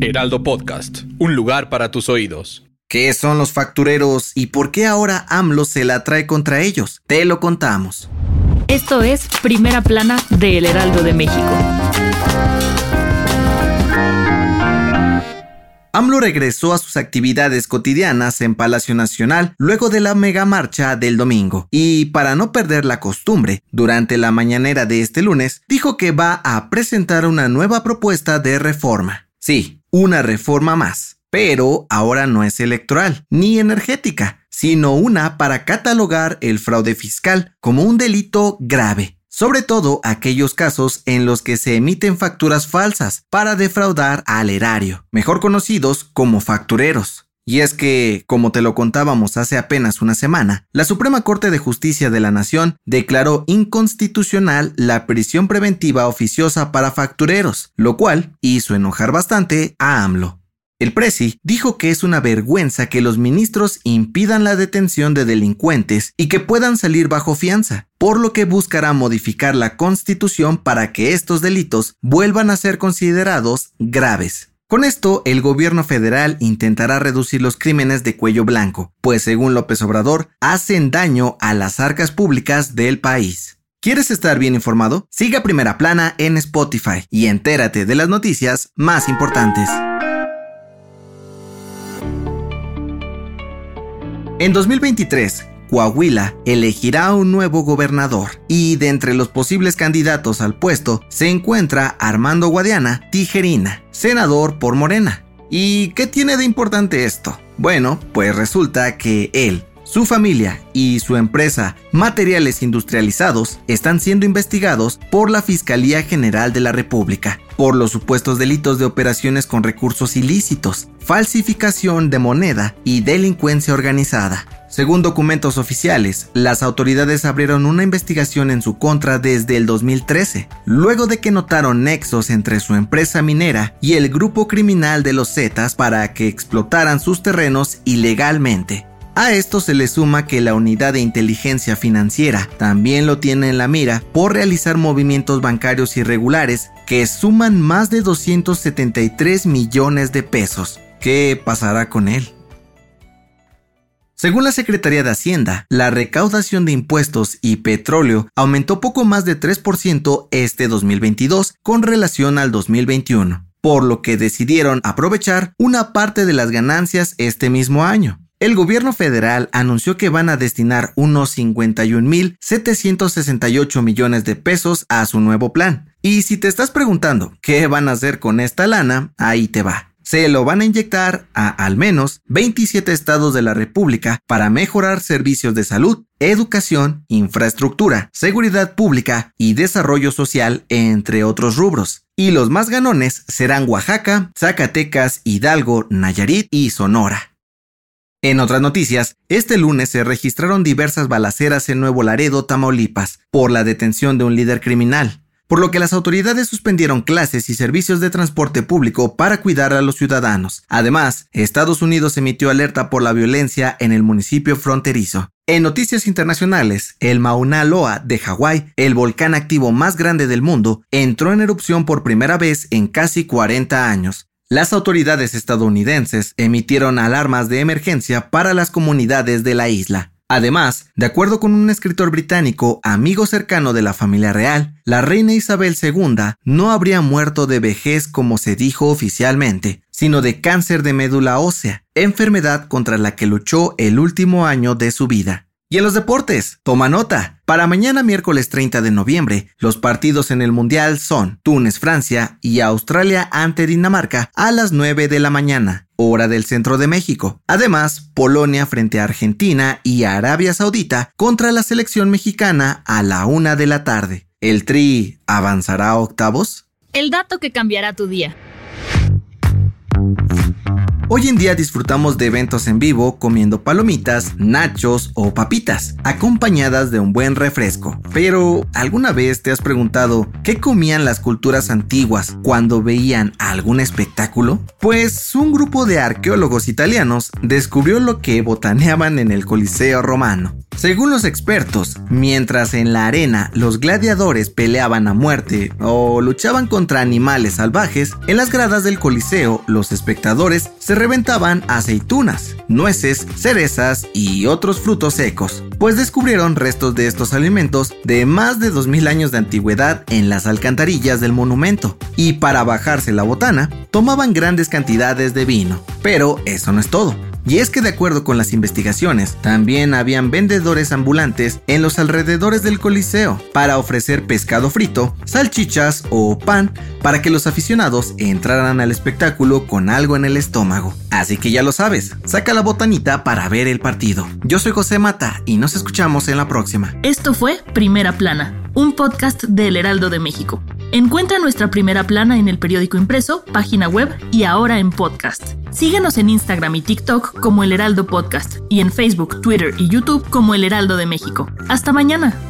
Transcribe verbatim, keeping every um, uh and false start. Heraldo Podcast, un lugar para tus oídos. ¿Qué son los factureros y por qué ahora AMLO se la trae contra ellos? Te lo contamos. Esto es Primera Plana de El Heraldo de México. AMLO regresó a sus actividades cotidianas en Palacio Nacional luego de la megamarcha del domingo y, para no perder la costumbre, durante la mañanera de este lunes dijo que va a presentar una nueva propuesta de reforma. Sí, una reforma más, pero ahora no es electoral ni energética, sino una para catalogar el fraude fiscal como un delito grave. Sobre todo aquellos casos en los que se emiten facturas falsas para defraudar al erario, mejor conocidos como factureros. Y es que, como te lo contábamos hace apenas una semana, la Suprema Corte de Justicia de la Nación declaró inconstitucional la prisión preventiva oficiosa para factureros, lo cual hizo enojar bastante a AMLO. El presi dijo que es una vergüenza que los ministros impidan la detención de delincuentes y que puedan salir bajo fianza, por lo que buscará modificar la Constitución para que estos delitos vuelvan a ser considerados graves. Con esto, el gobierno federal intentará reducir los crímenes de cuello blanco, pues según López Obrador, hacen daño a las arcas públicas del país. ¿Quieres estar bien informado? Siga Primera Plana en Spotify y entérate de las noticias más importantes. En dos mil veintitrés, Coahuila elegirá a un nuevo gobernador y de entre los posibles candidatos al puesto se encuentra Armando Guadiana Tijerina, senador por Morena. ¿Y qué tiene de importante esto? Bueno, pues resulta que él, su familia y su empresa Materiales Industrializados están siendo investigados por la Fiscalía General de la República por los supuestos delitos de operaciones con recursos ilícitos, falsificación de moneda y delincuencia organizada. Según documentos oficiales, las autoridades abrieron una investigación en su contra desde el dos mil trece, luego de que notaron nexos entre su empresa minera y el grupo criminal de los Zetas para que explotaran sus terrenos ilegalmente. A esto se le suma que la Unidad de Inteligencia Financiera también lo tiene en la mira por realizar movimientos bancarios irregulares que suman más de doscientos setenta y tres millones de pesos. ¿Qué pasará con él? Según la Secretaría de Hacienda, la recaudación de impuestos y petróleo aumentó poco más de tres por ciento este dos mil veintidós con relación al dos mil veintiuno, por lo que decidieron aprovechar una parte de las ganancias este mismo año. El gobierno federal anunció que van a destinar unos cincuenta y un mil setecientos sesenta y ocho millones de pesos a su nuevo plan. Y si te estás preguntando qué van a hacer con esta lana, ahí te va. Se lo van a inyectar a al menos veintisiete estados de la República para mejorar servicios de salud, educación, infraestructura, seguridad pública y desarrollo social, entre otros rubros. Y los más ganones serán Oaxaca, Zacatecas, Hidalgo, Nayarit y Sonora. En otras noticias, este lunes se registraron diversas balaceras en Nuevo Laredo, Tamaulipas, por la detención de un líder criminal, por lo que las autoridades suspendieron clases y servicios de transporte público para cuidar a los ciudadanos. Además, Estados Unidos emitió alerta por la violencia en el municipio fronterizo. En noticias internacionales, el Mauna Loa de Hawái, el volcán activo más grande del mundo, entró en erupción por primera vez en casi cuarenta años. Las autoridades estadounidenses emitieron alarmas de emergencia para las comunidades de la isla. Además, de acuerdo con un escritor británico, amigo cercano de la familia real, la reina Isabel segunda no habría muerto de vejez como se dijo oficialmente, sino de cáncer de médula ósea, enfermedad contra la que luchó el último año de su vida. Y en los deportes, toma nota, para mañana miércoles treinta de noviembre, los partidos en el Mundial son Túnez, Francia y Australia ante Dinamarca a las nueve de la mañana, hora del centro de México. Además, Polonia frente a Argentina y Arabia Saudita contra la selección mexicana a la una de la tarde. ¿El Tri avanzará a octavos? El dato que cambiará tu día. Hoy en día disfrutamos de eventos en vivo comiendo palomitas, nachos o papitas, acompañadas de un buen refresco. Pero, ¿alguna vez te has preguntado qué comían las culturas antiguas cuando veían algún espectáculo? Pues un grupo de arqueólogos italianos descubrió lo que botaneaban en el Coliseo Romano. Según los expertos, mientras en la arena los gladiadores peleaban a muerte o luchaban contra animales salvajes, en las gradas del Coliseo los espectadores se reventaban aceitunas, nueces, cerezas y otros frutos secos, pues descubrieron restos de estos alimentos de más de dos mil años de antigüedad en las alcantarillas del monumento. Y para bajarse la botana, tomaban grandes cantidades de vino. Pero eso no es todo. Y es que de acuerdo con las investigaciones, también habían vendedores ambulantes en los alrededores del Coliseo para ofrecer pescado frito, salchichas o pan para que los aficionados entraran al espectáculo con algo en el estómago. Así que ya lo sabes, saca la botanita para ver el partido. Yo soy José Mata y nos escuchamos en la próxima. Esto fue Primera Plana, un podcast del Heraldo de México. Encuentra nuestra Primera Plana en el periódico impreso, página web y ahora en podcast. Síguenos en Instagram y TikTok como El Heraldo Podcast y en Facebook, Twitter y YouTube como El Heraldo de México. ¡Hasta mañana!